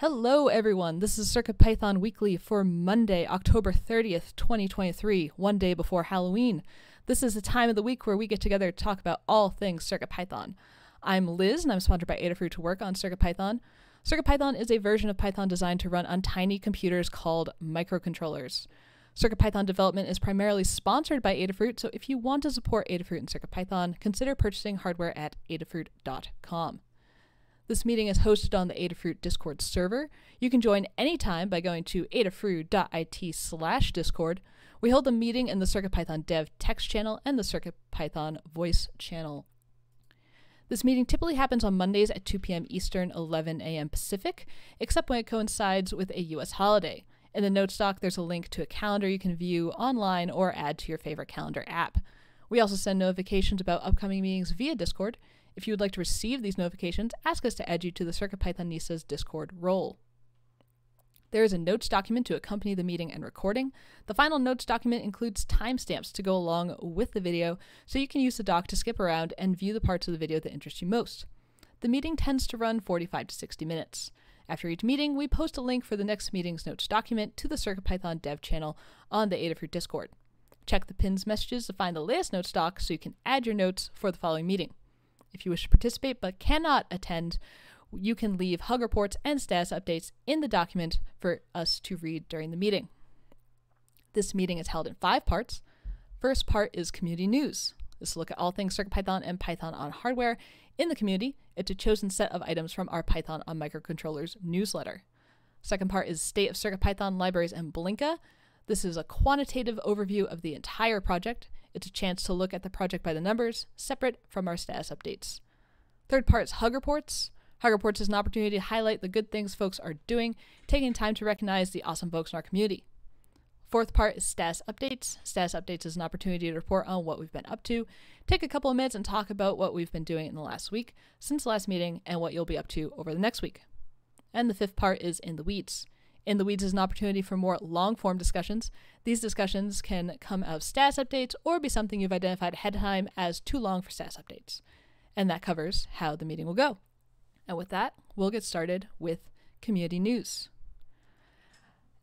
Hello everyone, this is CircuitPython Weekly for Monday, October 30th, 2023, one day before Halloween. This is the time of the week where we get together to talk about all things CircuitPython. I'm Liz, and I'm sponsored by Adafruit to work on CircuitPython. CircuitPython is a version of Python designed to run on tiny computers called microcontrollers. CircuitPython development is primarily sponsored by Adafruit, so if you want to support Adafruit and CircuitPython, consider purchasing hardware at adafruit.com. This meeting is hosted on the Adafruit Discord server. You can join anytime by going to adafruit.it/discord. We hold the meeting in the CircuitPython Dev text channel and the CircuitPython voice channel. This meeting typically happens on Mondays at 2 p.m. Eastern, 11 a.m. Pacific, except when it coincides with a U.S. holiday. In the notes doc, there's a link to a calendar you can view online or add to your favorite calendar app. We also send notifications about upcoming meetings via Discord. If you would like to receive these notifications, ask us to add you to the CircuitPythonista's Discord role. There is a notes document to accompany the meeting and recording. The final notes document includes timestamps to go along with the video, so you can use the doc to skip around and view the parts of the video that interest you most. The meeting tends to run 45 to 60 minutes. After each meeting, we post a link for the next meeting's notes document to the CircuitPython Dev channel on the Adafruit Discord. Check the pinned messages to find the latest notes doc so you can add your notes for the following meeting. If you wish to participate but cannot attend, you can leave hug reports and status updates in the document for us to read during the meeting. This meeting is held in 5 parts. First part is community news. This is a look at all things CircuitPython and Python on hardware in the community. It's a chosen set of items from our Python on Microcontrollers newsletter. Second part is state of CircuitPython libraries and Blinka. This is a quantitative overview of the entire project. It's a chance to look at the project by the numbers, separate from our status updates. Third part is Hug Reports. Hug Reports is an opportunity to highlight the good things folks are doing, taking time to recognize the awesome folks in our community. Fourth part is Status Updates. Status Updates is an opportunity to report on what we've been up to, take a couple of minutes and talk about what we've been doing in the last week, since the last meeting, and what you'll be up to over the next week. And the fifth part is In the Weeds. In the Weeds is an opportunity for more long-form discussions. These discussions can come out of status updates or be something you've identified ahead of time as too long for status updates. And that covers how the meeting will go. And with that, we'll get started with community news.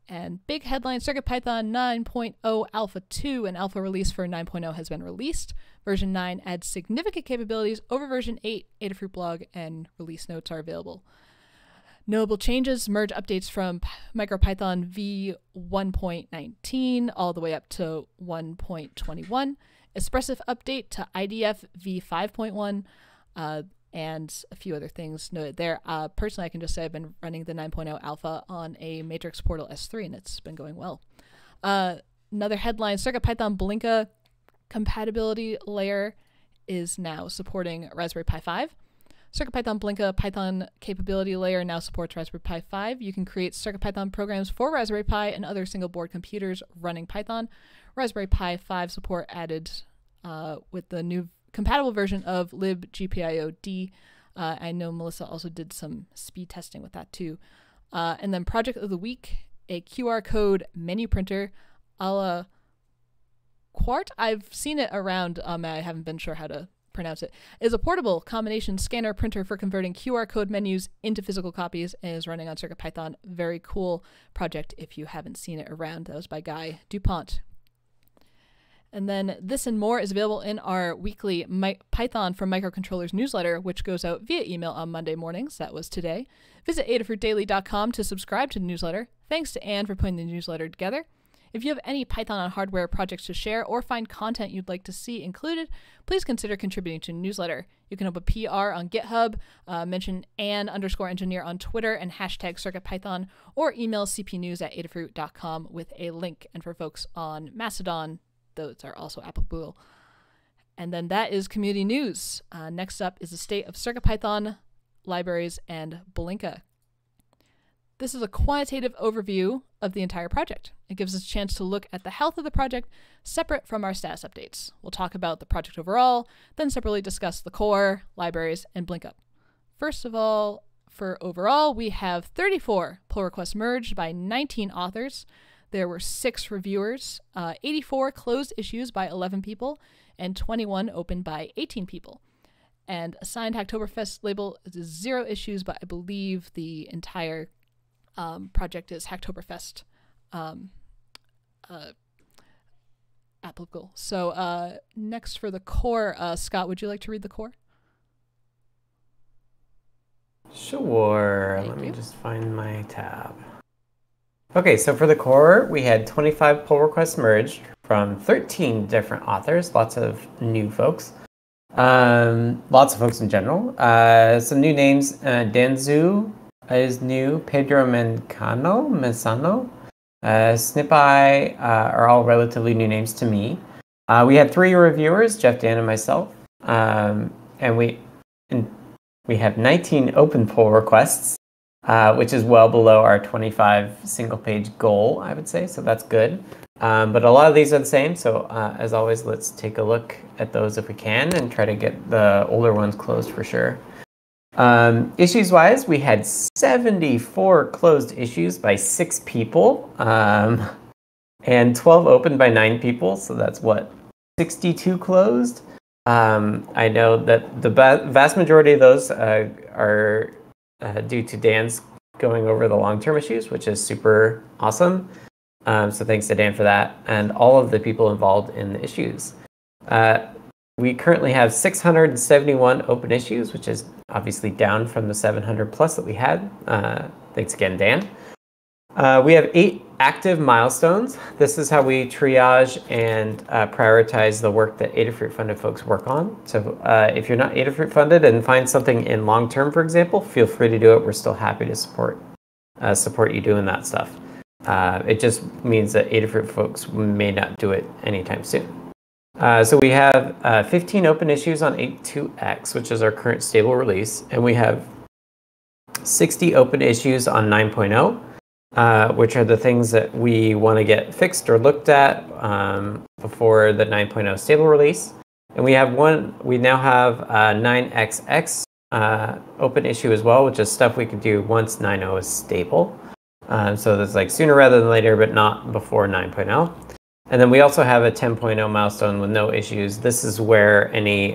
And big headline, CircuitPython 9.0 Alpha 2, an alpha release for 9.0 has been released. Version 9 adds significant capabilities over version 8. Adafruit blog and release notes are available. Notable changes, merge updates from MicroPython v 1.19 all the way up to 1.21, expressive update to IDF v 5.1, and a few other things noted there. Personally, I can just say I've been running the 9.0 alpha on a Matrix Portal S3, and it's been going well. Another headline, CircuitPython Blinka compatibility layer is now supporting Raspberry Pi 5. CircuitPython Blinka Python capability layer now supports Raspberry Pi 5. You can create CircuitPython programs for Raspberry Pi and other single board computers running Python. Raspberry Pi 5 support added with the new compatible version of libgpiod. I know Melissa also did some speed testing with that too. And then project of the week, a QR code menu printer a la Quart. I've seen it around, I haven't been sure how to pronounce it, is a portable combination scanner printer for converting QR code menus into physical copies and is running on CircuitPython. Very cool project if you haven't seen it around. That was by Guy DuPont. And then this and more is available in our weekly Python for Microcontrollers newsletter, which goes out via email on Monday mornings. That was today. Visit adafruitdaily.com to subscribe to the newsletter. Thanks to Anne for putting the newsletter together. If you have any Python on hardware projects to share or find content you'd like to see included, please consider contributing to the newsletter. You can open a PR on GitHub, mention Anne_engineer on Twitter, and hashtag CircuitPython, or email cpnews@adafruit.com with a link. And for folks on Mastodon, those are also applicable. And then that is community news. Next up is the state of CircuitPython, libraries, and Blinka. This is a quantitative overview of the entire project. It gives us a chance to look at the health of the project separate from our status updates. We'll talk about the project overall, then separately discuss the core, libraries, and Blinka. First of all, for overall, we have 34 pull requests merged by 19 authors. There were 6 reviewers, 84 closed issues by 11 people, and 21 open by 18 people. And assigned Hacktoberfest label is 0 issues, but I believe the entire project is Hacktoberfest applicable. So next for the core, Scott, would you like to read the core? Sure. Let me just find my tab. Okay, so for the core, we had 25 pull requests merged from 13 different authors, lots of new folks. Lots of folks in general. Some new names, Danzu is new, Pedro Mencano, Snipeye are all relatively new names to me. We had 3 reviewers, Jeff, Dan, and myself. And we have 19 open pull requests, which is well below our 25 single page goal, I would say, so that's good. But a lot of these are the same, so as always, let's take a look at those if we can and try to get the older ones closed for sure. Issues-wise, we had 74 closed issues by 6 people, and 12 opened by 9 people, so that's what, 62 closed? I know that the vast majority of those are due to Dan's going over the long-term issues, which is super awesome. So thanks to Dan for that and all of the people involved in the issues. We currently have 671 open issues, which is obviously down from the 700 plus that we had. Thanks again, Dan. We have 8 active milestones. This is how we triage and prioritize the work that Adafruit funded folks work on. So if you're not Adafruit funded and find something in long term, for example, feel free to do it. We're still happy to support you doing that stuff. It just means that Adafruit folks may not do it anytime soon. So we have 15 open issues on 8.2x, which is our current stable release, and we have 60 open issues on 9.0, which are the things that we want to get fixed or looked at before the 9.0 stable release. And we have we now have 9xx open issue as well, which is stuff we can do once 9.0 is stable. So that's like sooner rather than later, but not before 9.0. And then we also have a 10.0 milestone with no issues. This is where any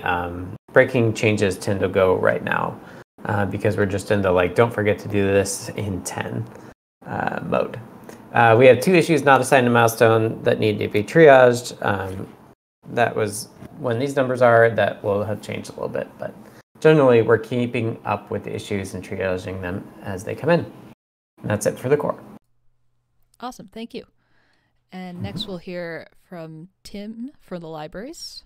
breaking changes tend to go right now, because we're just into like, don't forget to do this in 10 mode. We have 2 issues not assigned a milestone that need to be triaged. That was when these numbers are, that will have changed a little bit, but generally we're keeping up with the issues and triaging them as they come in. And that's it for the core. Awesome, thank you. And next we'll hear from Tim for the libraries.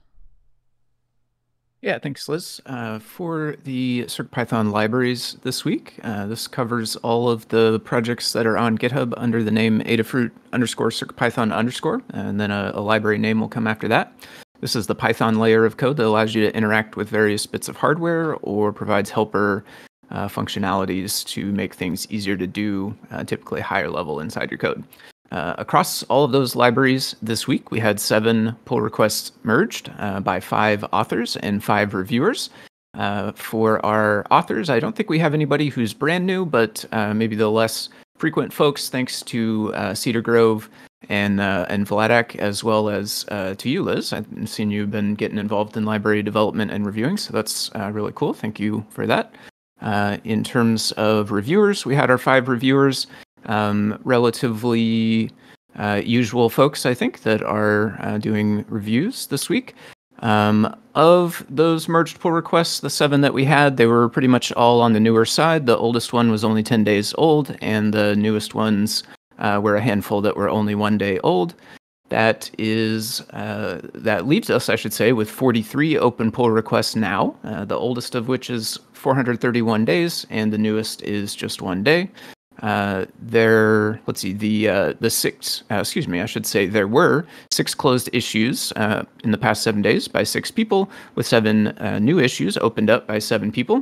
Yeah, thanks, Liz. For the CircuitPython libraries this week, this covers all of the projects that are on GitHub under the name Adafruit_CircuitPython_, and then a library name will come after that. This is the Python layer of code that allows you to interact with various bits of hardware or provides helper functionalities to make things easier to do, typically higher level inside your code. Across all of those libraries this week, we had 7 pull requests merged by 5 authors and 5 reviewers. For our authors, I don't think we have anybody who's brand new, but maybe the less frequent folks, thanks to Cedar Grove and Vladek, as well as to you, Liz. I've seen you've been getting involved in library development and reviewing, so that's really cool. Thank you for that. In terms of reviewers, we had our 5 reviewers, relatively usual folks, I think, that are doing reviews this week. Of those merged pull requests, the 7 that we had, they were pretty much all on the newer side. The oldest one was only 10 days old, and the newest ones were a handful that were only 1 day old. That leaves us, I should say, with 43 open pull requests now, the oldest of which is 431 days, and the newest is just 1 day. There were 6 closed issues in the past 7 days by 6 people, with 7 new issues opened up by 7 people.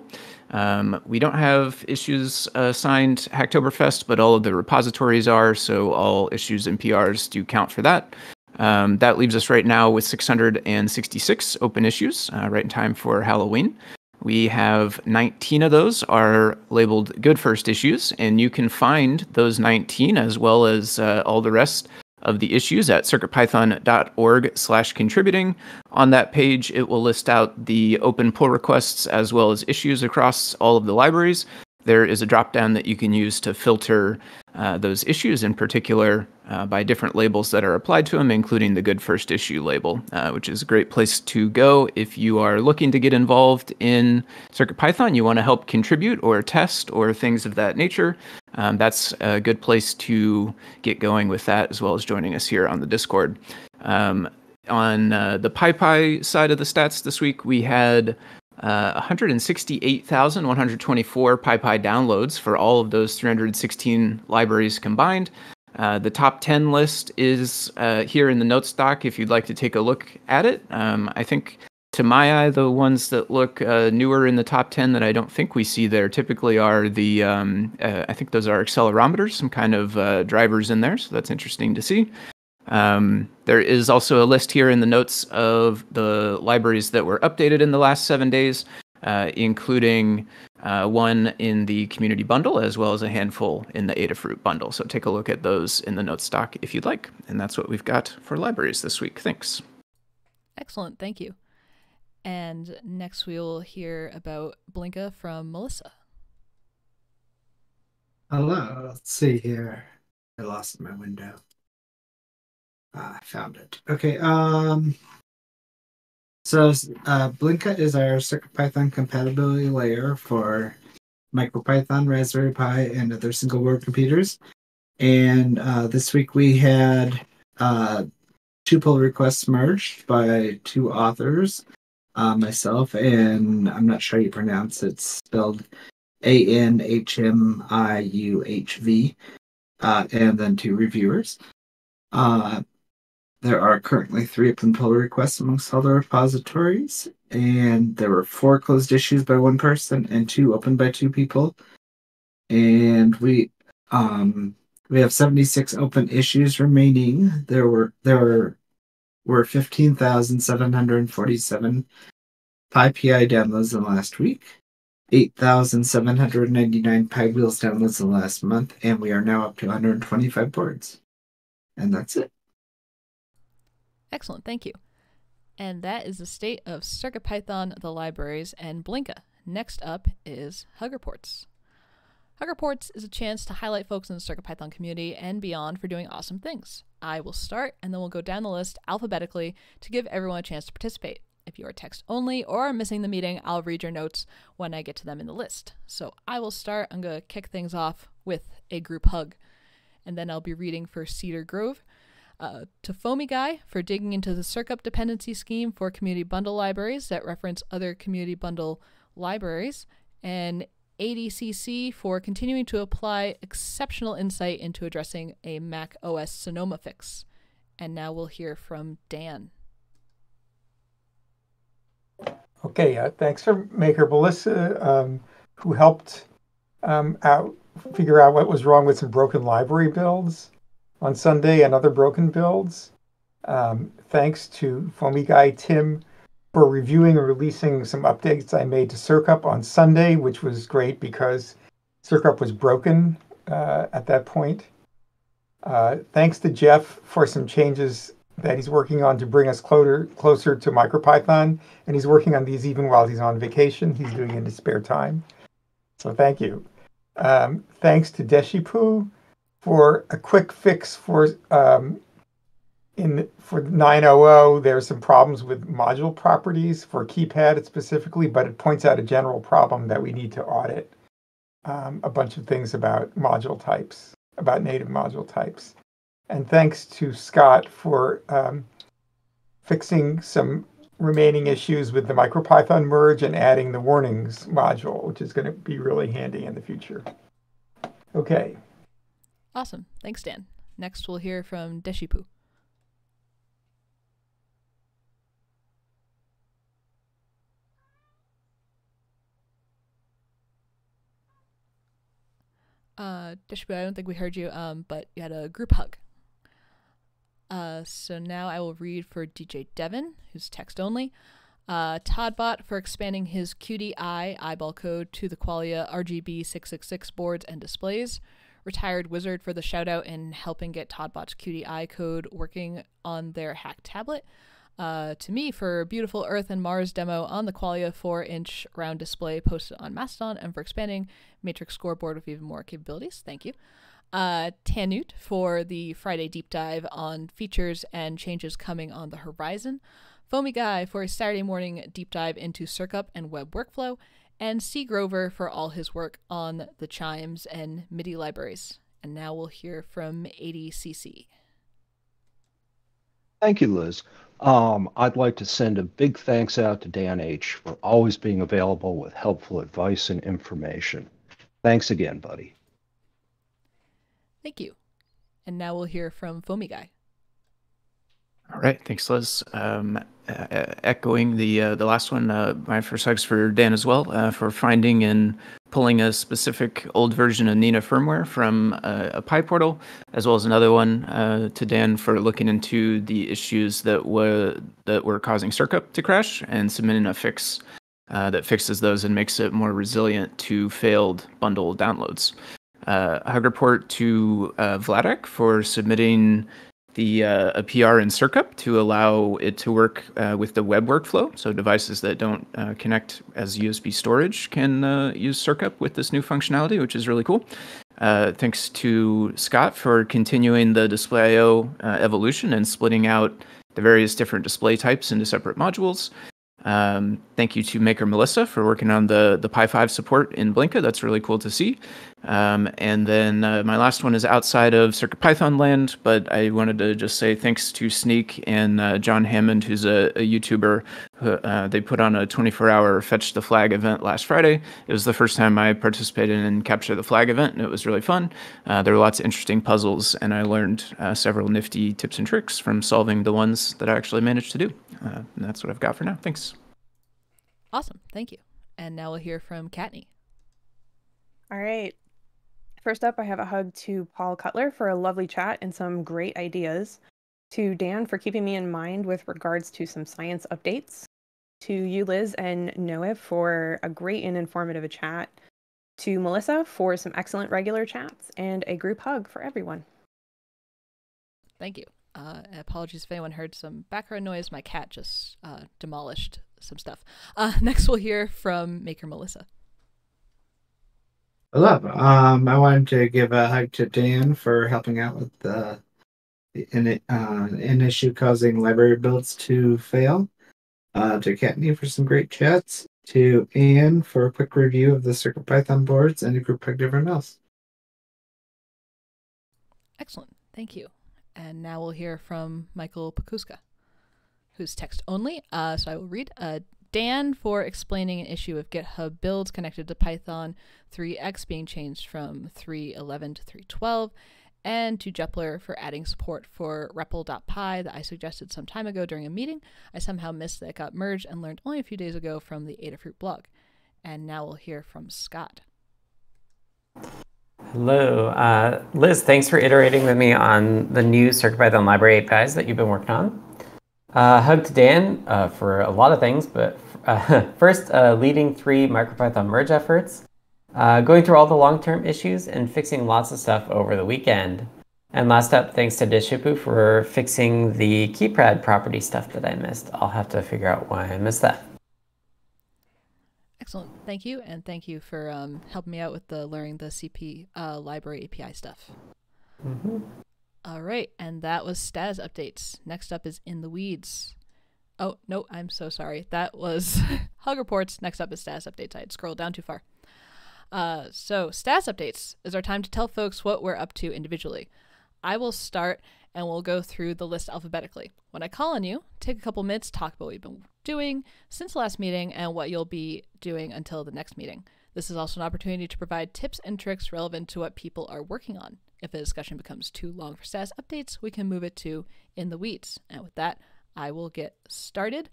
We don't have issues assigned Hacktoberfest, but all of the repositories are, so all issues and PRs do count for that. That leaves us right now with 666 open issues, right in time for Halloween. We have 19 of those are labeled good first issues, and you can find those 19 as well as all the rest of the issues at circuitpython.org/contributing. On that page, it will list out the open pull requests as well as issues across all of the libraries. There is a drop down that you can use to filter those issues, in particular by different labels that are applied to them, including the Good First Issue label, which is a great place to go if you are looking to get involved in CircuitPython. You want to help contribute or test or things of that nature. That's a good place to get going with that, as well as joining us here on the Discord. On the PyPy side of the stats this week, we had 168,124 PyPy downloads for all of those 316 libraries combined. The top 10 list is here in the notes doc if you'd like to take a look at it. I think, to my eye, the ones that look newer in the top 10 that I don't think we see there typically are the, I think those are accelerometers, some kind of drivers in there, so that's interesting to see. There is also a list here in the notes of the libraries that were updated in the last 7 days, including one in the community bundle, as well as a handful in the Adafruit bundle. So take a look at those in the notes doc if you'd like. And that's what we've got for libraries this week. Thanks. Excellent. Thank you. And next we'll hear about Blinka from Melissa. Hello. Let's see here. I lost my window. I found it. Okay. Blinka is our CircuitPython compatibility layer for MicroPython, Raspberry Pi, and other single-board computers. And this week we had two pull requests merged by two authors, myself, and I'm not sure how you pronounce it. It's spelled ANHMIUHV, and then two reviewers. There are currently 3 open pull requests amongst all the repositories, and there were 4 closed issues by 1 person and 2 open by 2 people. And we have 76 open issues remaining. There were 15,747 PyPI downloads in the last week, 8,799 PyWheels downloads in the last month, and we are now up to 125 boards. And that's it. Excellent, thank you. And that is the state of CircuitPython, the libraries, and Blinka. Next up is Hug Reports. Hug Reports is a chance to highlight folks in the CircuitPython community and beyond for doing awesome things. I will start, and then we'll go down the list alphabetically to give everyone a chance to participate. If you are text only or are missing the meeting, I'll read your notes when I get to them in the list. So I will start. I'm going to kick things off with a group hug, and then I'll be reading for Cedar Grove. To FoamyGuy for digging into the CircUp dependency scheme for community bundle libraries that reference other community bundle libraries, and ADCC for continuing to apply exceptional insight into addressing a Mac OS Sonoma fix. And now we'll hear from Dan. Okay, thanks for Maker Melissa, who helped figure out what was wrong with some broken library builds on Sunday and other broken builds. Thanks to FoamyGuy Tim for reviewing and releasing some updates I made to CircUp on Sunday, which was great because CircUp was broken at that point. Thanks to Jeff for some changes that he's working on to bring us closer to MicroPython, and he's working on these even while he's on vacation. He's doing it in his spare time, so thank you. Thanks to Deshipu for a quick fix for 9.0.0. There are some problems with module properties for keypad specifically, but it points out a general problem that we need to audit, a bunch of things about module types, about native module types. And thanks to Scott for fixing some remaining issues with the MicroPython merge and adding the warnings module, which is going to be really handy in the future. Okay. Awesome. Thanks, Dan. Next, we'll hear from Deshipu. Deshipu, I don't think we heard you, but you had a group hug. So now I will read for DJ Devin, who's text only. Toddbot for expanding his QDI eyeball code to the Qualia RGB 666 boards and displays. Retired Wizard for the shout out and helping get Toddbot's QDI code working on their hack tablet. To me for beautiful Earth and Mars demo on the Qualia 4-inch round display posted on Mastodon, and for expanding Matrix scoreboard with even more capabilities. Thank you. Tanute for the Friday deep dive on features and changes coming on the horizon, FoamyGuy for a Saturday morning deep dive into CircUp and web workflow, and C. Grover for all his work on the chimes and MIDI libraries. And now we'll hear from ADCC. Thank you, Liz. I'd like to send a big thanks out to Dan H. for always being available with helpful advice and information. Thanks again, buddy. Thank you. And now we'll hear from FoamyGuy. All right. Thanks, Liz. Echoing the last one, my first thanks for Dan as well for finding and pulling a specific old version of Nina firmware from a PyPortal, as well as another one to Dan for looking into the issues that were causing CircUp to crash and submitting a fix that fixes those and makes it more resilient to failed bundle downloads. Hug report to Vladek for submitting the a PR in CircUp to allow it to work with the web workflow. So devices that don't connect as USB storage can use CircUp with this new functionality, which is really cool. Thanks to Scott for continuing the DisplayIO evolution and splitting out the various different display types into separate modules. Thank you to Maker Melissa for working on the Pi 5 support in Blinka. That's really cool to see. And then my last one is outside of CircuitPython land, but I wanted to just say thanks to Sneak and John Hammond, who's a YouTuber. They put on a 24-hour Fetch the Flag event last Friday. It was the first time I participated in Capture the Flag event, and it was really fun. There were lots of interesting puzzles, and I learned several nifty tips and tricks from solving the ones that I actually managed to do. And that's what I've got for now. Thanks. Awesome. Thank you. And now we'll hear from Katney. All right. First up, I have a hug to Paul Cutler for a lovely chat and some great ideas, to Dan for keeping me in mind with regards to some science updates, to you, Liz, and Noah for a great and informative chat, to Melissa for some excellent regular chats, and a group hug for everyone. Thank you. Apologies if anyone heard some background noise. My cat just demolished some stuff. Next, we'll hear from Maker Melissa. Hello. I wanted to give a hug to Dan for helping out with an issue causing library builds to fail, to Katney for some great chats, to Anne for a quick review of the CircuitPython boards, and a group hug to everyone else. Excellent. Thank you. And now we'll hear from Michael Pakuska, who's text only, so I will read. Dan for explaining an issue of GitHub builds connected to Python 3x being changed from 3.11 to 3.12, and to Jepler for adding support for REPL.py that I suggested some time ago during a meeting. I somehow missed that it got merged and learned only a few days ago from the Adafruit blog. And now we'll hear from Scott. Hello. Liz, thanks for iterating with me on the new CircuitPython library APIs that you've been working on. Hug to Dan for a lot of things, but first, leading 3 MicroPython merge efforts, going through all the long-term issues, and fixing lots of stuff over the weekend. And last up, thanks to Deshipu for fixing the keypad property stuff that I missed. I'll have to figure out why I missed that. Excellent. Thank you, and thank you for helping me out with the learning the CP library API stuff. Mm-hmm. All right, and that was status updates. Next up is In the Weeds. Oh, no, I'm so sorry. That was Hug Reports. Next up is status updates. I had scrolled down too far. So status updates is our time to tell folks what we're up to individually. I will start, and we'll go through the list alphabetically. When I call on you, take a couple minutes, talk about what you've been doing since the last meeting and what you'll be doing until the next meeting. This is also an opportunity to provide tips and tricks relevant to what people are working on. If a discussion becomes too long for status updates, we can move it to In the Weeds. And with that, I will get started.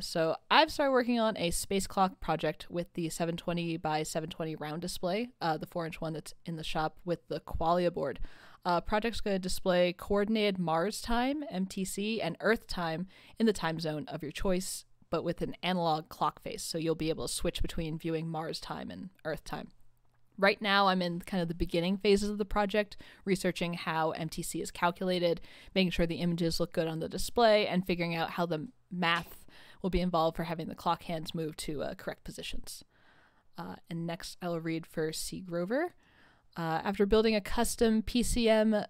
So I've started working on a space clock project with the 720 by 720 round display, the 4-inch one that's in the shop with the Qualia board. Project's going to display coordinated Mars time, MTC, and Earth time in the time zone of your choice, but with an analog clock face. So you'll be able to switch between viewing Mars time and Earth time. Right now, I'm in kind of the beginning phases of the project, researching how MTC is calculated, making sure the images look good on the display, and figuring out how the math will be involved for having the clock hands move to correct positions. And next, I'll read for C. Grover. After building a custom PCM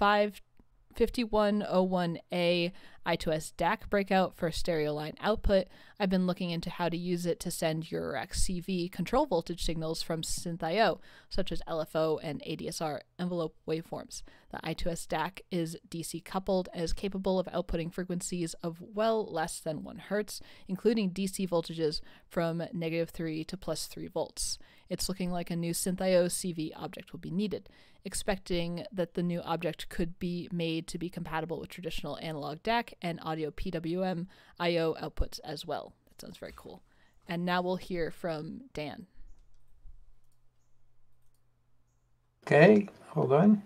5101A I2S DAC breakout for stereo line output, I've been looking into how to use it to send Eurorack CV control voltage signals from SynthIO, such as LFO and ADSR envelope waveforms. The I2S DAC is DC coupled and is capable of outputting frequencies of well less than 1 Hz, including DC voltages from -3 to +3 volts. It's looking like a new SynthIO CV object will be needed. Expecting that the new object could be made to be compatible with traditional analog DAC and audio PWM IO outputs as well. That sounds very cool. And now we'll hear from Dan. Okay, hold on.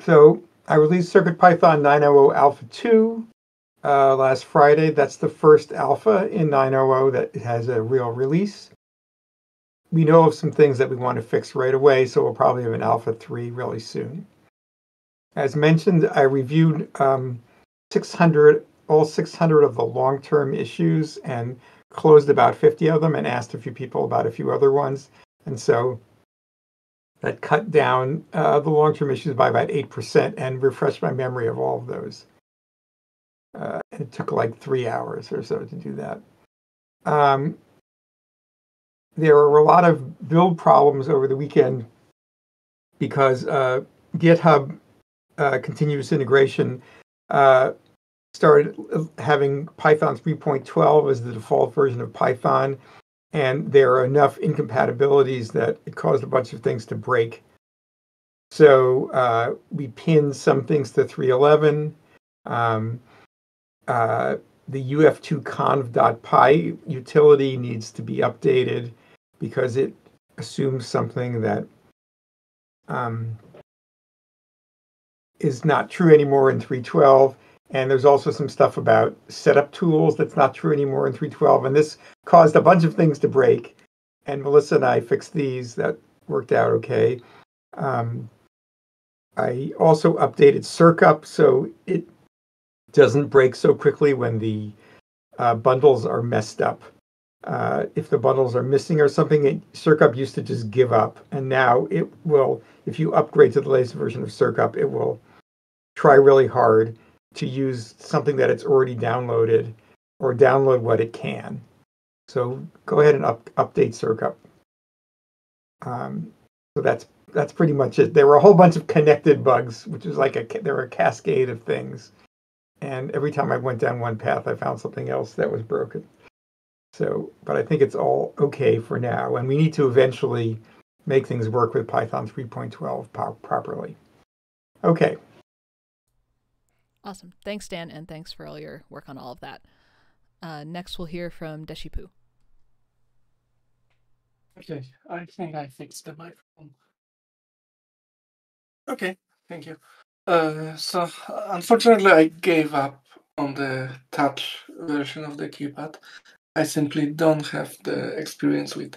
So I released CircuitPython 9.0.0 Alpha 2 last Friday. That's the first alpha in 9.0.0 that has a real release. We know of some things that we want to fix right away, so we'll probably have an Alpha 3 really soon. As mentioned, I reviewed all 600 of the long-term issues and closed about 50 of them and asked a few people about a few other ones. And so that cut down the long-term issues by about 8% and refreshed my memory of all of those. It took like 3 hours or so to do that. There were a lot of build problems over the weekend because GitHub continuous integration started having Python 3.12 as the default version of Python, and there are enough incompatibilities that it caused a bunch of things to break. So we pinned some things to 3.11. The uf2conv.py utility needs to be updated, because it assumes something that is not true anymore in 3.12. And there's also some stuff about setup tools that's not true anymore in 3.12. And this caused a bunch of things to break. And Melissa and I fixed these. That worked out okay. I also updated CircUp so it doesn't break so quickly when the bundles are messed up. If the bundles are missing or something, CircUp used to just give up. And now it will, if you upgrade to the latest version of CircUp, it will try really hard to use something that it's already downloaded or download what it can. So go ahead and update CircUp. So that's pretty much it. There were a whole bunch of connected bugs, which is like there were a cascade of things. And every time I went down one path, I found something else that was broken. So, but I think it's all okay for now. And we need to eventually make things work with Python 3.12 properly. Okay. Awesome. Thanks, Dan, and thanks for all your work on all of that. Next, we'll hear from Deshipu. Okay, I think I fixed the microphone. Okay, thank you. So, unfortunately, I gave up on the touch version of the keypad. I simply don't have the experience with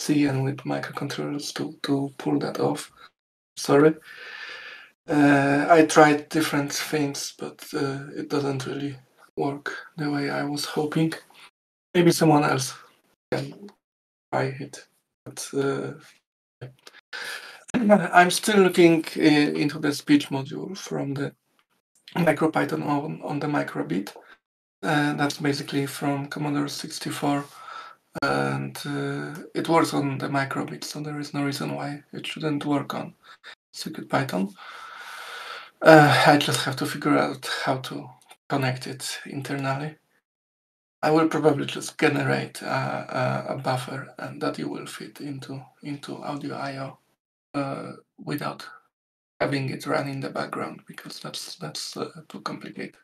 C and with microcontrollers to pull that off. Sorry. I tried different things, but it doesn't really work the way I was hoping. Maybe someone else can try it. But, I'm still looking into the speech module from the MicroPython on the micro:bit. That's basically from Commodore 64, and it works on the micro:bit, so there is no reason why it shouldn't work on CircuitPython. I just have to figure out how to connect it internally. I will probably just generate a buffer, and that you will fit into audio I/O without having it run in the background, because that's too complicated.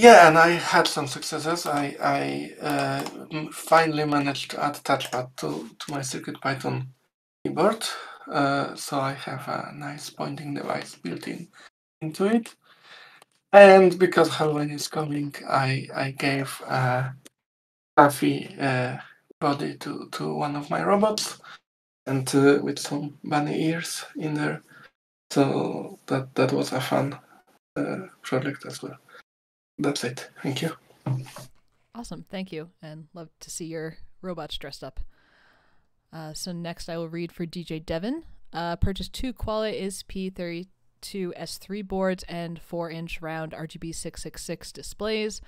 Yeah, and I had some successes. I finally managed to add touchpad to my CircuitPython keyboard, so I have a nice pointing device built in into it. And because Halloween is coming, I gave a fluffy body to one of my robots, and with some bunny ears in there. So that was a fun project as well. That's it. Thank you. Awesome. Thank you. And love to see your robots dressed up. So next I will read for DJ Devin. Purchased two Qualia ISP32 S3 boards and 4-inch round RGB 666 displays.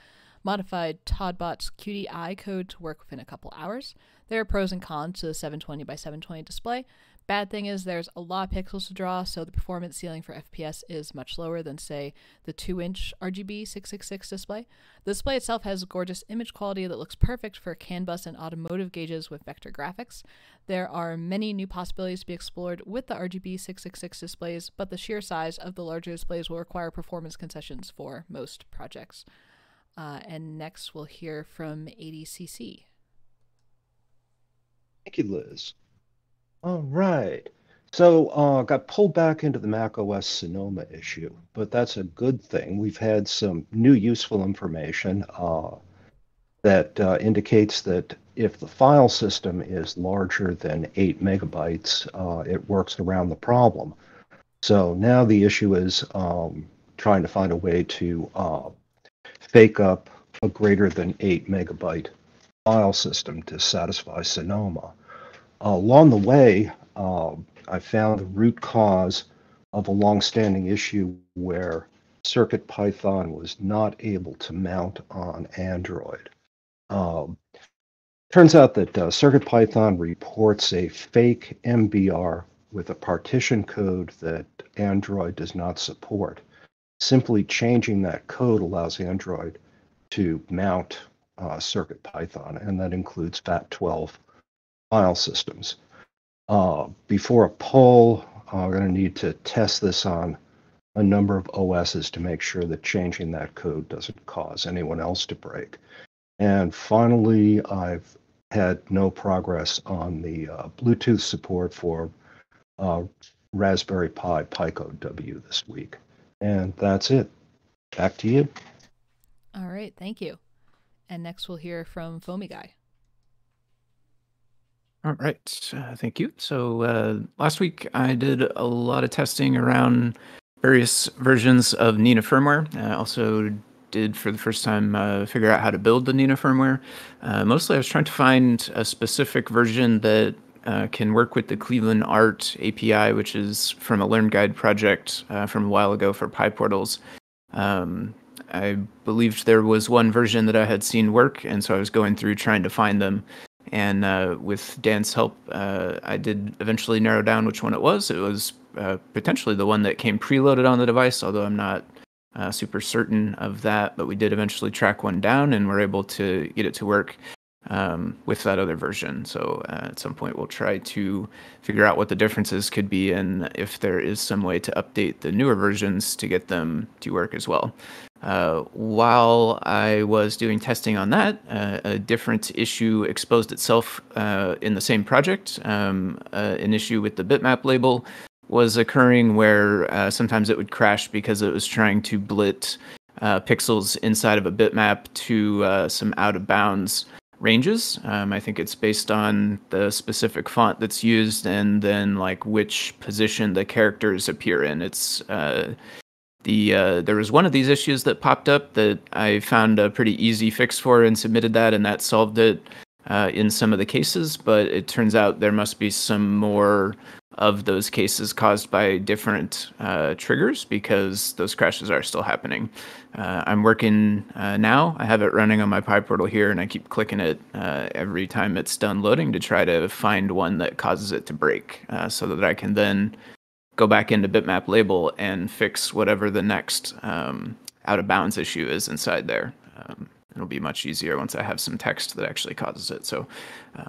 Modified Toddbot's QDI code to work within a couple hours. There are pros and cons to the 720 by 720 display. Bad thing is there's a lot of pixels to draw, so the performance ceiling for FPS is much lower than, say, the 2-inch RGB 666 display. The display itself has gorgeous image quality that looks perfect for CAN bus and automotive gauges with vector graphics. There are many new possibilities to be explored with the RGB 666 displays, but the sheer size of the larger displays will require performance concessions for most projects. And next we'll hear from ADCC. Thank you, Liz. All right. So got pulled back into the macOS Sonoma issue, but that's a good thing. We've had some new useful information that indicates that if the file system is larger than 8 MB, it works around the problem. So now the issue is trying to find a way to fake up a greater than 8 MB file system to satisfy Sonoma. Along the way, I found the root cause of a long-standing issue where CircuitPython was not able to mount on Android. Turns out that CircuitPython reports a fake MBR with a partition code that Android does not support. Simply changing that code allows Android to mount CircuitPython, and that includes FAT12 file systems. Before a poll, we're going to need to test this on a number of OSs to make sure that changing that code doesn't cause anyone else to break. And finally, I've had no progress on the Bluetooth support for Raspberry Pi Pico W this week. And that's it. Back to you. All right. Thank you. And next we'll hear from FoamyGuy. All right. Thank you. So last week I did a lot of testing around various versions of Nina firmware. I also did for the first time figure out how to build the Nina firmware. Mostly I was trying to find a specific version that can work with the Cleveland Art API, which is from a Learn Guide project from a while ago for PyPortals. I believed there was one version that I had seen work, and so I was going through trying to find them. And with Dan's help, I did eventually narrow down which one it was. It was potentially the one that came preloaded on the device, although I'm not super certain of that. But we did eventually track one down, and we're able to get it to work with that other version. So at some point we'll try to figure out what the differences could be and if there is some way to update the newer versions to get them to work as well. While I was doing testing on that, a different issue exposed itself in the same project. An issue with the bitmap label was occurring where sometimes it would crash because it was trying to blit pixels inside of a bitmap to some out-of-bounds ranges. I think it's based on the specific font that's used and then like which position the characters appear in. It's there was one of these issues that popped up that I found a pretty easy fix for and submitted that, and that solved it in some of the cases. But it turns out there must be some more of those cases caused by different triggers because those crashes are still happening. I'm working now. I have it running on my PyPortal here, and I keep clicking it every time it's done loading to try to find one that causes it to break so that I can then go back into bitmap label and fix whatever the next out-of-bounds issue is inside there. It'll be much easier once I have some text that actually causes it. So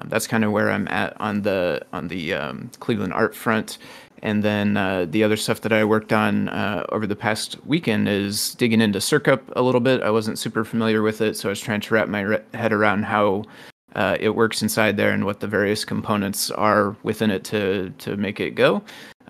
that's kind of where I'm at on the Cleveland Art front. And then the other stuff that I worked on over the past weekend is digging into CircUp a little bit. I wasn't super familiar with it, so I was trying to wrap my head around how it works inside there and what the various components are within it to make it go.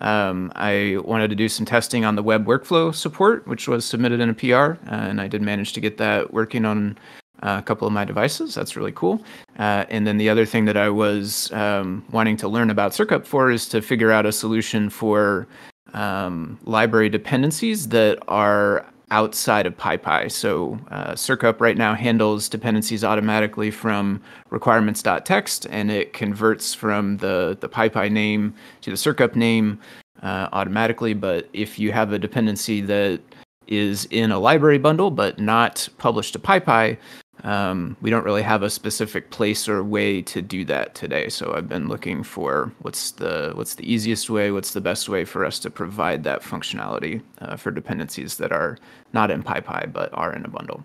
I wanted to do some testing on the web workflow support, which was submitted in a PR, and I did manage to get that working on a couple of my devices. That's really cool. And then the other thing that I was wanting to learn about CircUp for is to figure out a solution for library dependencies that are outside of PyPI. So CircUp right now handles dependencies automatically from requirements.txt, and it converts from the PyPI name to the CircUp name automatically. But if you have a dependency that is in a library bundle but not published to PyPI, we don't really have a specific place or way to do that today. So I've been looking for what's the easiest way, what's the best way for us to provide that functionality for dependencies that are not in PyPI but are in a bundle.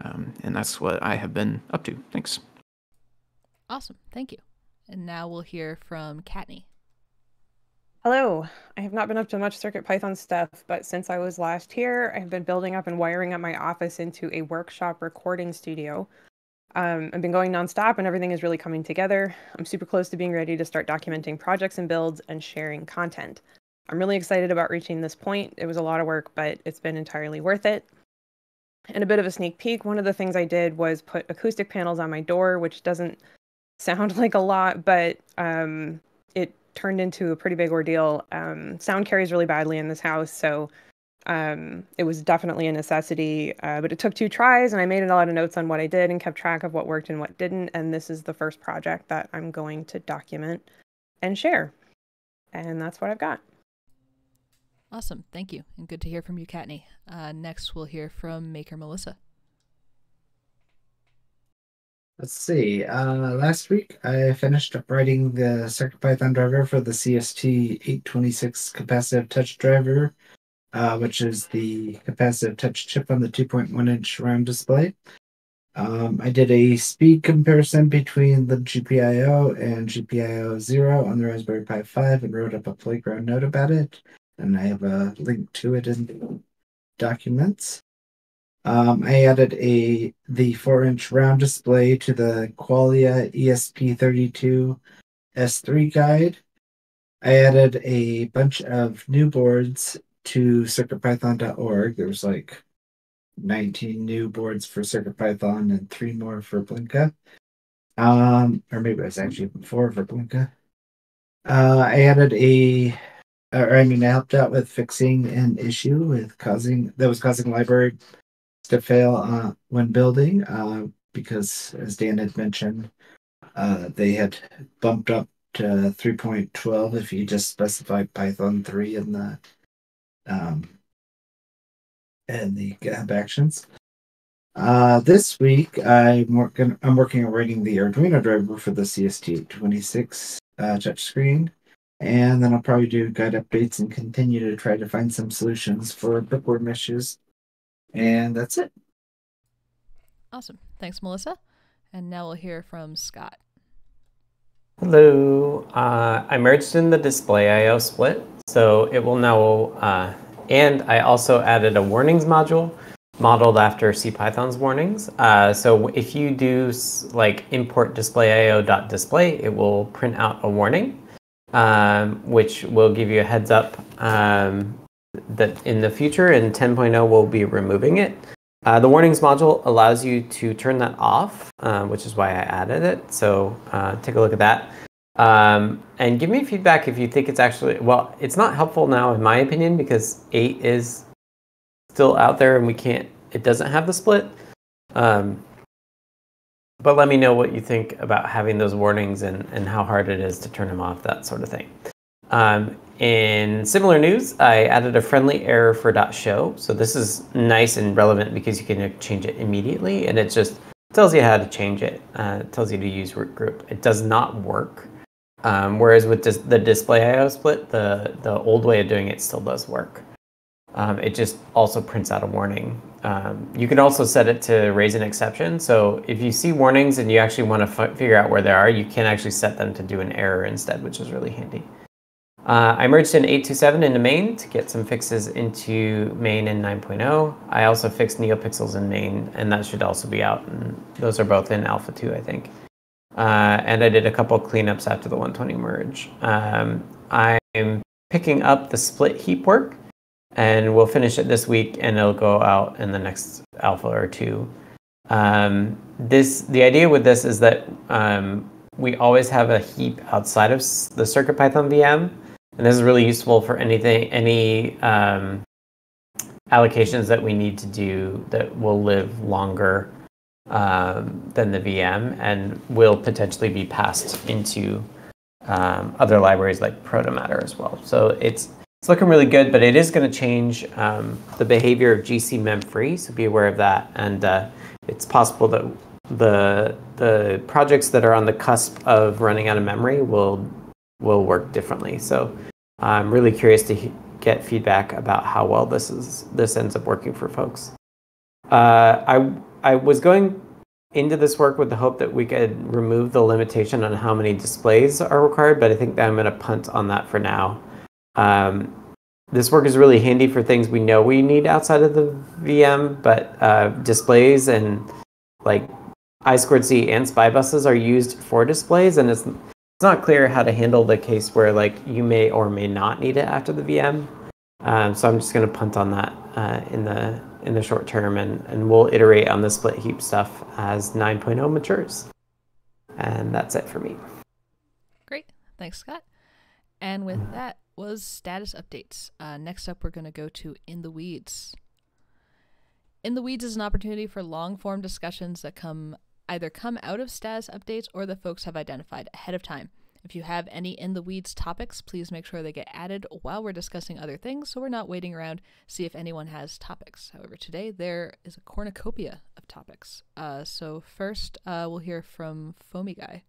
And that's what I have been up to. Thanks. Awesome. Thank you. And now we'll hear from Katney. Hello. I have not been up to much CircuitPython stuff, but since I was last here, I've been building up and wiring up my office into a workshop recording studio. I've been going nonstop and everything is really coming together. I'm super close to being ready to start documenting projects and builds and sharing content. I'm really excited about reaching this point. It was a lot of work, but it's been entirely worth it. And a bit of a sneak peek, one of the things I did was put acoustic panels on my door, which doesn't sound like a lot, but it turned into a pretty big ordeal. Sound carries really badly in this house, so it was definitely a necessity, but it took 2 tries, and I made a lot of notes on what I did and kept track of what worked and what didn't, and this is the first project that I'm going to document and share. And that's what I've got. Awesome. Thank you, and good to hear from you, Katney. Next, we'll hear from Maker Melissa. Let's see, last week I finished up writing the CircuitPython driver for the CST826 capacitive touch driver, which is the capacitive touch chip on the 2.1-inch round display. I did a speed comparison between libgpio and GPIO 0 on the Raspberry Pi 5 and wrote up a playground note about it, and I have a link to it in the documents. I added the 4-inch round display to the Qualia ESP32 S3 guide. I added a bunch of new boards to CircuitPython.org. There was like 19 new boards for CircuitPython and 3 more for Blinka. Or maybe it was actually 4 for Blinka. I helped out with fixing an issue that was causing library to fail when building, because as Dan had mentioned, they had bumped up to 3.12 if you just specify Python 3 in the GitHub actions. This week I'm working on writing the Arduino driver for the CST826 touchscreen, and then I'll probably do guide updates and continue to try to find some solutions for bookworm issues. And that's it. Awesome. Thanks, Melissa. And now we'll hear from Scott. Hello. I merged in the DisplayIO split, so it will now... and I also added a warnings module modeled after CPython's warnings. So if you do like import displayio.display, it will print out a warning, which will give you a heads up that in the future, in 10.0, we'll be removing it. The warnings module allows you to turn that off, which is why I added it. So take a look at that. And give me feedback if you think it's actually, well, it's not helpful now in my opinion, because 8 is still out there and it doesn't have the split. But let me know what you think about having those warnings and how hard it is to turn them off, that sort of thing. In similar news, I added a friendly error for .show. So this is nice and relevant because you can change it immediately, and it just tells you how to change it. It tells you to use root group. It does not work. Whereas with the DisplayIO split, the old way of doing it still does work. It just also prints out a warning. You can also set it to raise an exception. So if you see warnings and you actually want to figure out where they are, you can actually set them to do an error instead, which is really handy. I merged in 827 into main to get some fixes into main in 9.0. I also fixed NeoPixels in main, and that should also be out. And those are both in Alpha 2, I think. And I did a couple cleanups after the 120 merge. I'm picking up the split heap work, and we'll finish it this week, and it'll go out in the next Alpha or 2. The idea with this is that we always have a heap outside of the CircuitPython VM. And this is really useful for anything, any allocations that we need to do that will live longer than the VM and will potentially be passed into other libraries like Protomatter as well. So it's looking really good, but it is going to change the behavior of GC mem-free, so be aware of that. And it's possible that the projects that are on the cusp of running out of memory will work differently. So I'm really curious to get feedback about how well this ends up working for folks. I was going into this work with the hope that we could remove the limitation on how many displays are required, but I think that I'm going to punt on that for now. This work is really handy for things we know we need outside of the VM, but displays and like I2C and SPI buses are used for displays, and it's not clear how to handle the case where like you may or may not need it after the VM. So I'm just going to punt on that in the short term, and we'll iterate on the split heap stuff as 9.0 matures. And that's it for me. Great. Thanks, Scott. And with that was status updates. Next up, we're going to go to In the Weeds. In the Weeds is an opportunity for long-form discussions that either come out of status updates or that folks have identified ahead of time. If you have any In the Weeds topics, please make sure they get added while we're discussing other things, so we're not waiting around to see if anyone has topics. However, today there is a cornucopia of topics. So first, we'll hear from FoamyGuy.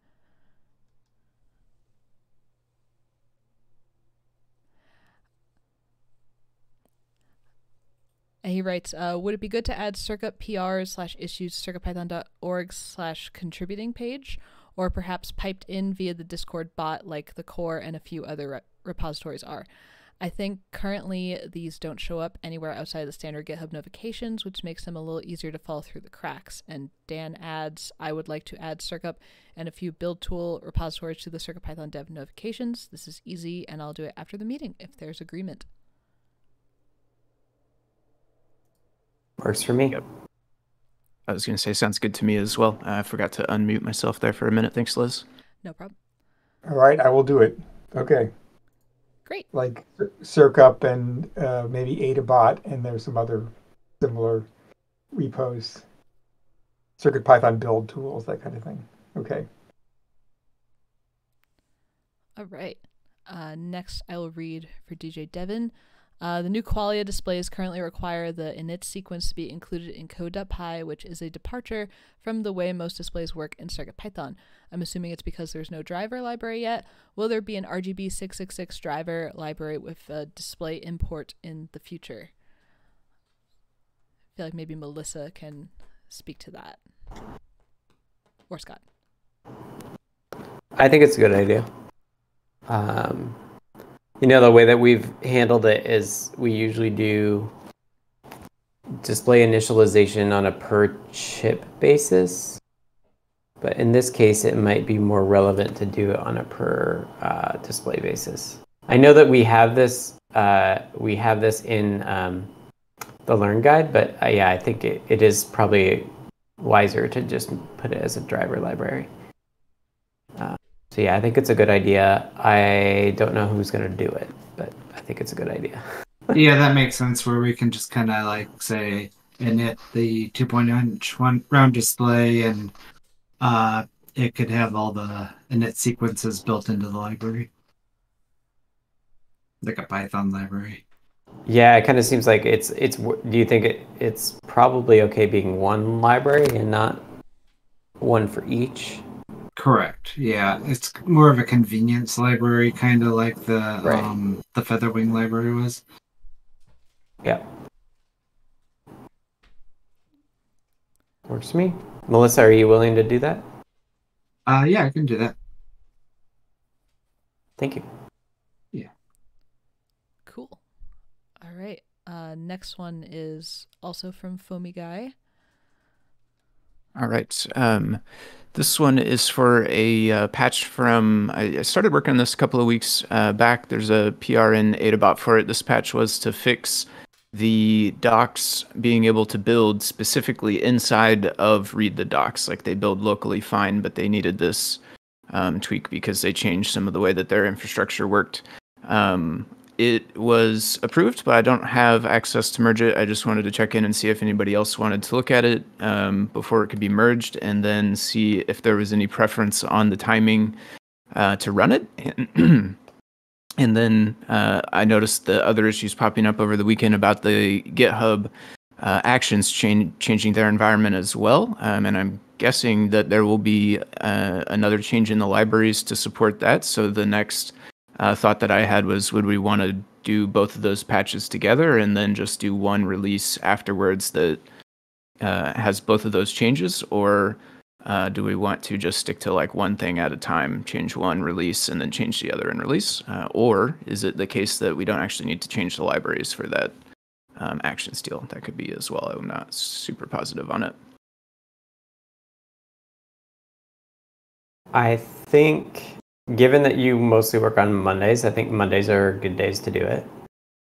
And he writes, would it be good to add CircUp PR/issues circuitpython.org/contributing page, or perhaps piped in via the Discord bot like the core and a few other repositories are? I think currently these don't show up anywhere outside of the standard GitHub notifications, which makes them a little easier to fall through the cracks. And Dan adds, I would like to add CircUp and a few build tool repositories to the CircuitPython dev notifications. This is easy, and I'll do it after the meeting if there's agreement. Works for me. Yep. I was going to say, sounds good to me as well. I forgot to unmute myself there for a minute. Thanks, Liz. No problem. All right, I will do it. Okay. Great. Like CircUp and maybe AdaBot, and there's some other similar repos, CircuitPython build tools, that kind of thing. Okay. All right. Next, I will read for DJ Devin. The new Qualia displays currently require the init sequence to be included in code.py, which is a departure from the way most displays work in CircuitPython. I'm assuming it's because there's no driver library yet. Will there be an RGB 666 driver library with a display import in the future? I feel like maybe Melissa can speak to that. Or Scott. I think it's a good idea. You know, the way that we've handled it is we usually do display initialization on a per chip basis, but in this case, it might be more relevant to do it on a per display basis. I know that we have this in the Learn Guide, but yeah, I think it is probably wiser to just put it as a driver library. So yeah, I think it's a good idea. I don't know who's going to do it, but I think it's a good idea. Yeah, that makes sense, where we can just kind of like say init the 2.9-inch round display, and it could have all the init sequences built into the library. Like a Python library. Yeah, it kind of seems like it's. Do you think it's probably okay being one library and not one for each? Correct. Yeah, it's more of a convenience library, kind of like the right. The Featherwing library was. Yeah. Works for me. Melissa, are you willing to do that? Yeah, I can do that. Thank you. Yeah. Cool. All right. Next one is also from FoamyGuy. All right. This one is for a patch from, I started working on this a couple of weeks back. There's a PR in AdaBot for it. This patch was to fix the docs being able to build specifically inside of read the docs. Like they build locally fine, but they needed this tweak because they changed some of the way that their infrastructure worked. It was approved, but I don't have access to merge it. I just wanted to check in and see if anybody else wanted to look at it before it could be merged, and then see if there was any preference on the timing to run it. And then I noticed the other issues popping up over the weekend about the GitHub actions changing their environment as well. And I'm guessing that there will be another change in the libraries to support that. So the next thought that I had was, would we want to do both of those patches together and then just do one release afterwards that has both of those changes, or do we want to just stick to like one thing at a time, change one, release, and then change the other and release? Or is it the case that we don't actually need to change the libraries for that actions deal? That could be as well. I'm not super positive on it. I think, given that you mostly work on Mondays, I think Mondays are good days to do it.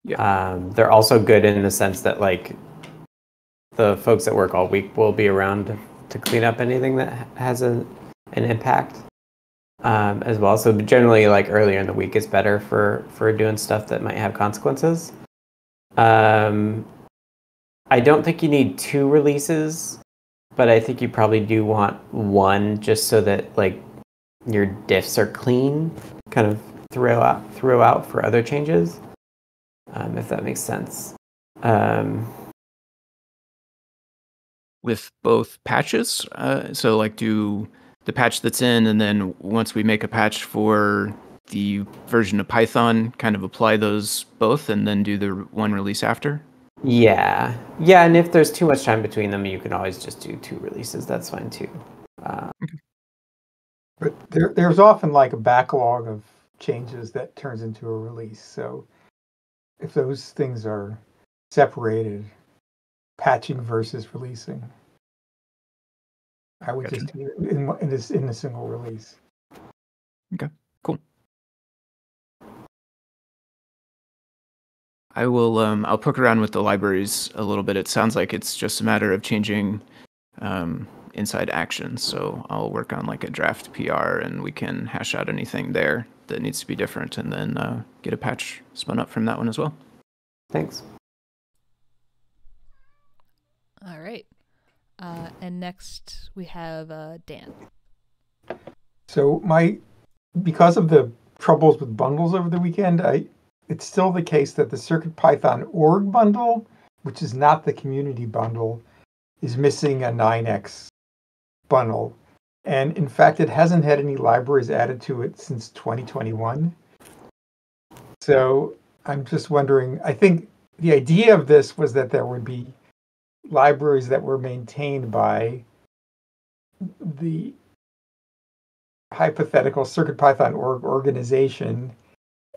Yeah. They're also good in the sense that like the folks that work all week will be around to clean up anything that has an impact as well. So generally, like earlier in the week is better for doing stuff that might have consequences. I don't think you need two releases, but I think you probably do want one just so that like your diffs are clean, kind of throw out for other changes, if that makes sense. With both patches, so like do the patch that's in, and then once we make a patch for the version of Python, kind of apply those both, and then do the one release after. Yeah, yeah, and if there's too much time between them, you can always just do two releases. That's fine too. Okay. But there's often like a backlog of changes that turns into a release. So if those things are separated, patching versus releasing, I would just do it in a single release. Okay, cool. I will. I'll poke around with the libraries a little bit. It sounds like it's just a matter of changing inside actions. So I'll work on like a draft PR, and we can hash out anything there that needs to be different, and then get a patch spun up from that one as well. Thanks. All right. And next we have Dan. So because of the troubles with bundles over the weekend, it's still the case that the CircuitPython org bundle, which is not the community bundle, is missing a 9x bundle. And in fact, it hasn't had any libraries added to it since 2021. So I'm just wondering, I think the idea of this was that there would be libraries that were maintained by the hypothetical CircuitPython org organization,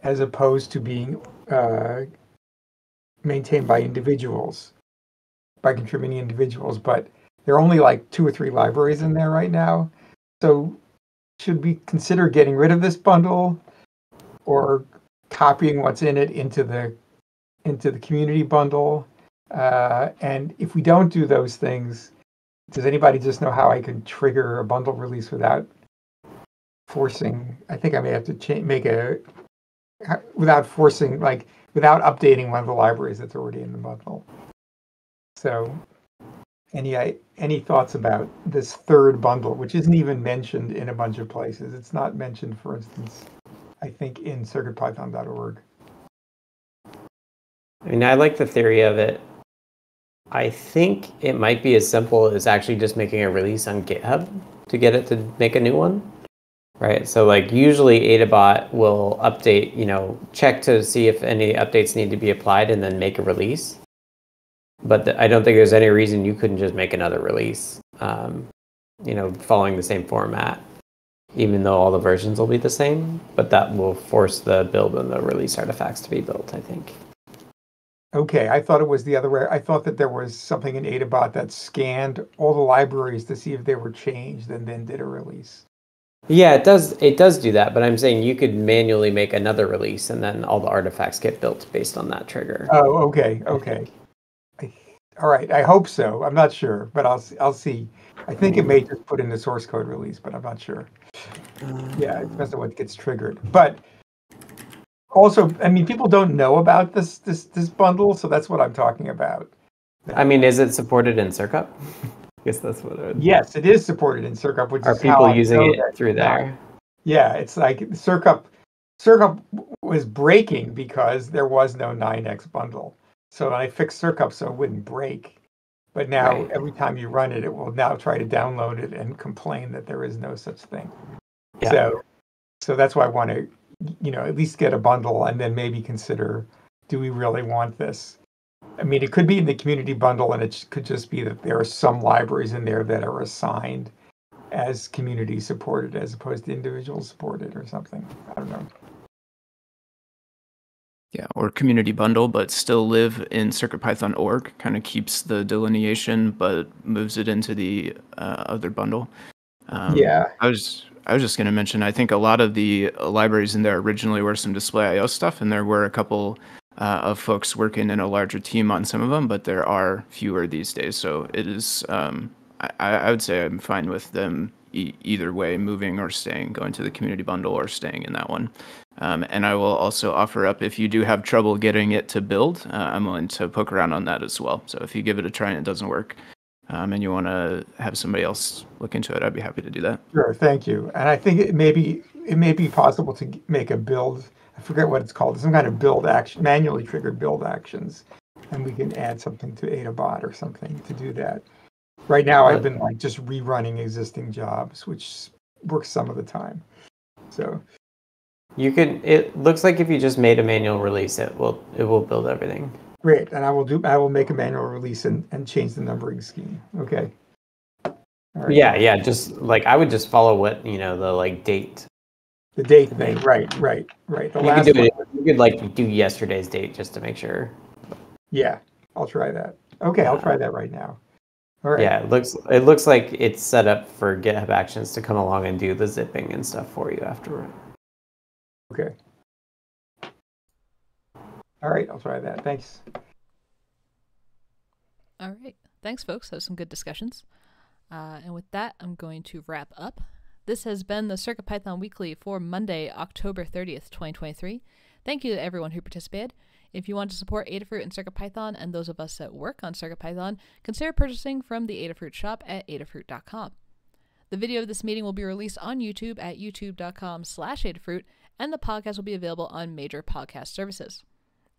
as opposed to being maintained by individuals, by contributing individuals. But there are only like 2 or 3 libraries in there right now. So should we consider getting rid of this bundle or copying what's in it into the community bundle? And if we don't do those things, does anybody just know how I can trigger a bundle release without forcing? I think I may have to without updating one of the libraries that's already in the bundle. So any thoughts about this third bundle, which isn't even mentioned in a bunch of places? It's not mentioned, for instance, I think in circuitpython.org. I mean, I like the theory of it. I think it might be as simple as actually just making a release on GitHub to get it to make a new one, right? So like usually AdaBot will update, check to see if any updates need to be applied and then make a release. But I don't think there's any reason you couldn't just make another release, following the same format, even though all the versions will be the same. But that will force the build and the release artifacts to be built, I think. Okay, I thought it was the other way. I thought that there was something in AdaBot that scanned all the libraries to see if they were changed and then did a release. Yeah, it does do that, but I'm saying you could manually make another release and then all the artifacts get built based on that trigger. Oh, okay. All right, I hope so. I'm not sure, but I'll see. I think it may just put in the source code release, but I'm not sure. Yeah, it depends on what gets triggered. But also, I mean, people don't know about this bundle, so that's what I'm talking about. I mean, is it supported in CircUp? I guess that's what it is. Yes, it is supported in CircUp, which is people using it through there. Yeah, it's like CircUp was breaking because there was no 9X bundle. So I fixed CircUp so it wouldn't break. But now every time you run it, it will now try to download it and complain that there is no such thing. Yeah. So that's why I want to, you know, at least get a bundle and then maybe consider, do we really want this? I mean, it could be in the community bundle, and it could just be that there are some libraries in there that are assigned as community supported as opposed to individual supported or something. I don't know. Yeah, or community bundle, but still live in CircuitPython org. Kind of keeps the delineation, but moves it into the other bundle. Yeah. I was just going to mention, I think a lot of the libraries in there originally were some DisplayIO stuff, and there were a couple of folks working in a larger team on some of them, but there are fewer these days. So it is, I would say I'm fine with them either way, moving or staying, going to the community bundle or staying in that one. And I will also offer up, if you do have trouble getting it to build, I'm willing to poke around on that as well. So if you give it a try and it doesn't work, and you want to have somebody else look into it, I'd be happy to do that. Sure, thank you. And I think it may be possible to make a build. I forget what it's called, some kind of build action, manually triggered build actions. And we can add something to AdaBot or something to do that. Right now, I've been like just rerunning existing jobs, which works some of the time. So you could, it looks like if you just made a manual release, it will build everything. Great. And I will make a manual release and change the numbering scheme. Okay. All right. Yeah. Just like, I would just follow what, you know, the like date. The date thing, right. You could like do yesterday's date just to make sure. Yeah, I'll try that. Okay, I'll try that right now. All right. Yeah, it looks like it's set up for GitHub Actions to come along and do the zipping and stuff for you afterward. Okay. All right, I'll try that. Thanks. All right, thanks, folks. That was some good discussions. And with that, I'm going to wrap up. This has been the CircuitPython Weekly for Monday, October 30th, 2023. Thank you to everyone who participated. If you want to support Adafruit and CircuitPython and those of us that work on CircuitPython, consider purchasing from the Adafruit shop at adafruit.com. The video of this meeting will be released on YouTube at youtube.com/Adafruit, and the podcast will be available on major podcast services.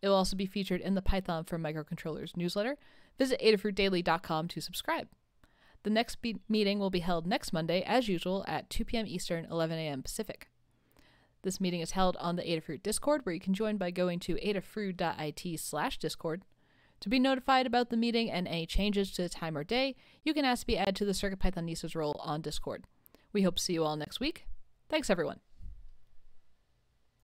It will also be featured in the Python for Microcontrollers newsletter. Visit adafruitdaily.com to subscribe. The next meeting will be held next Monday, as usual, at 2 p.m. Eastern, 11 a.m. Pacific. This meeting is held on the Adafruit Discord, where you can join by going to adafruit.it/discord. To be notified about the meeting and any changes to the time or day, you can ask to be added to the CircuitPython Nisa's role on Discord. We hope to see you all next week. Thanks, everyone.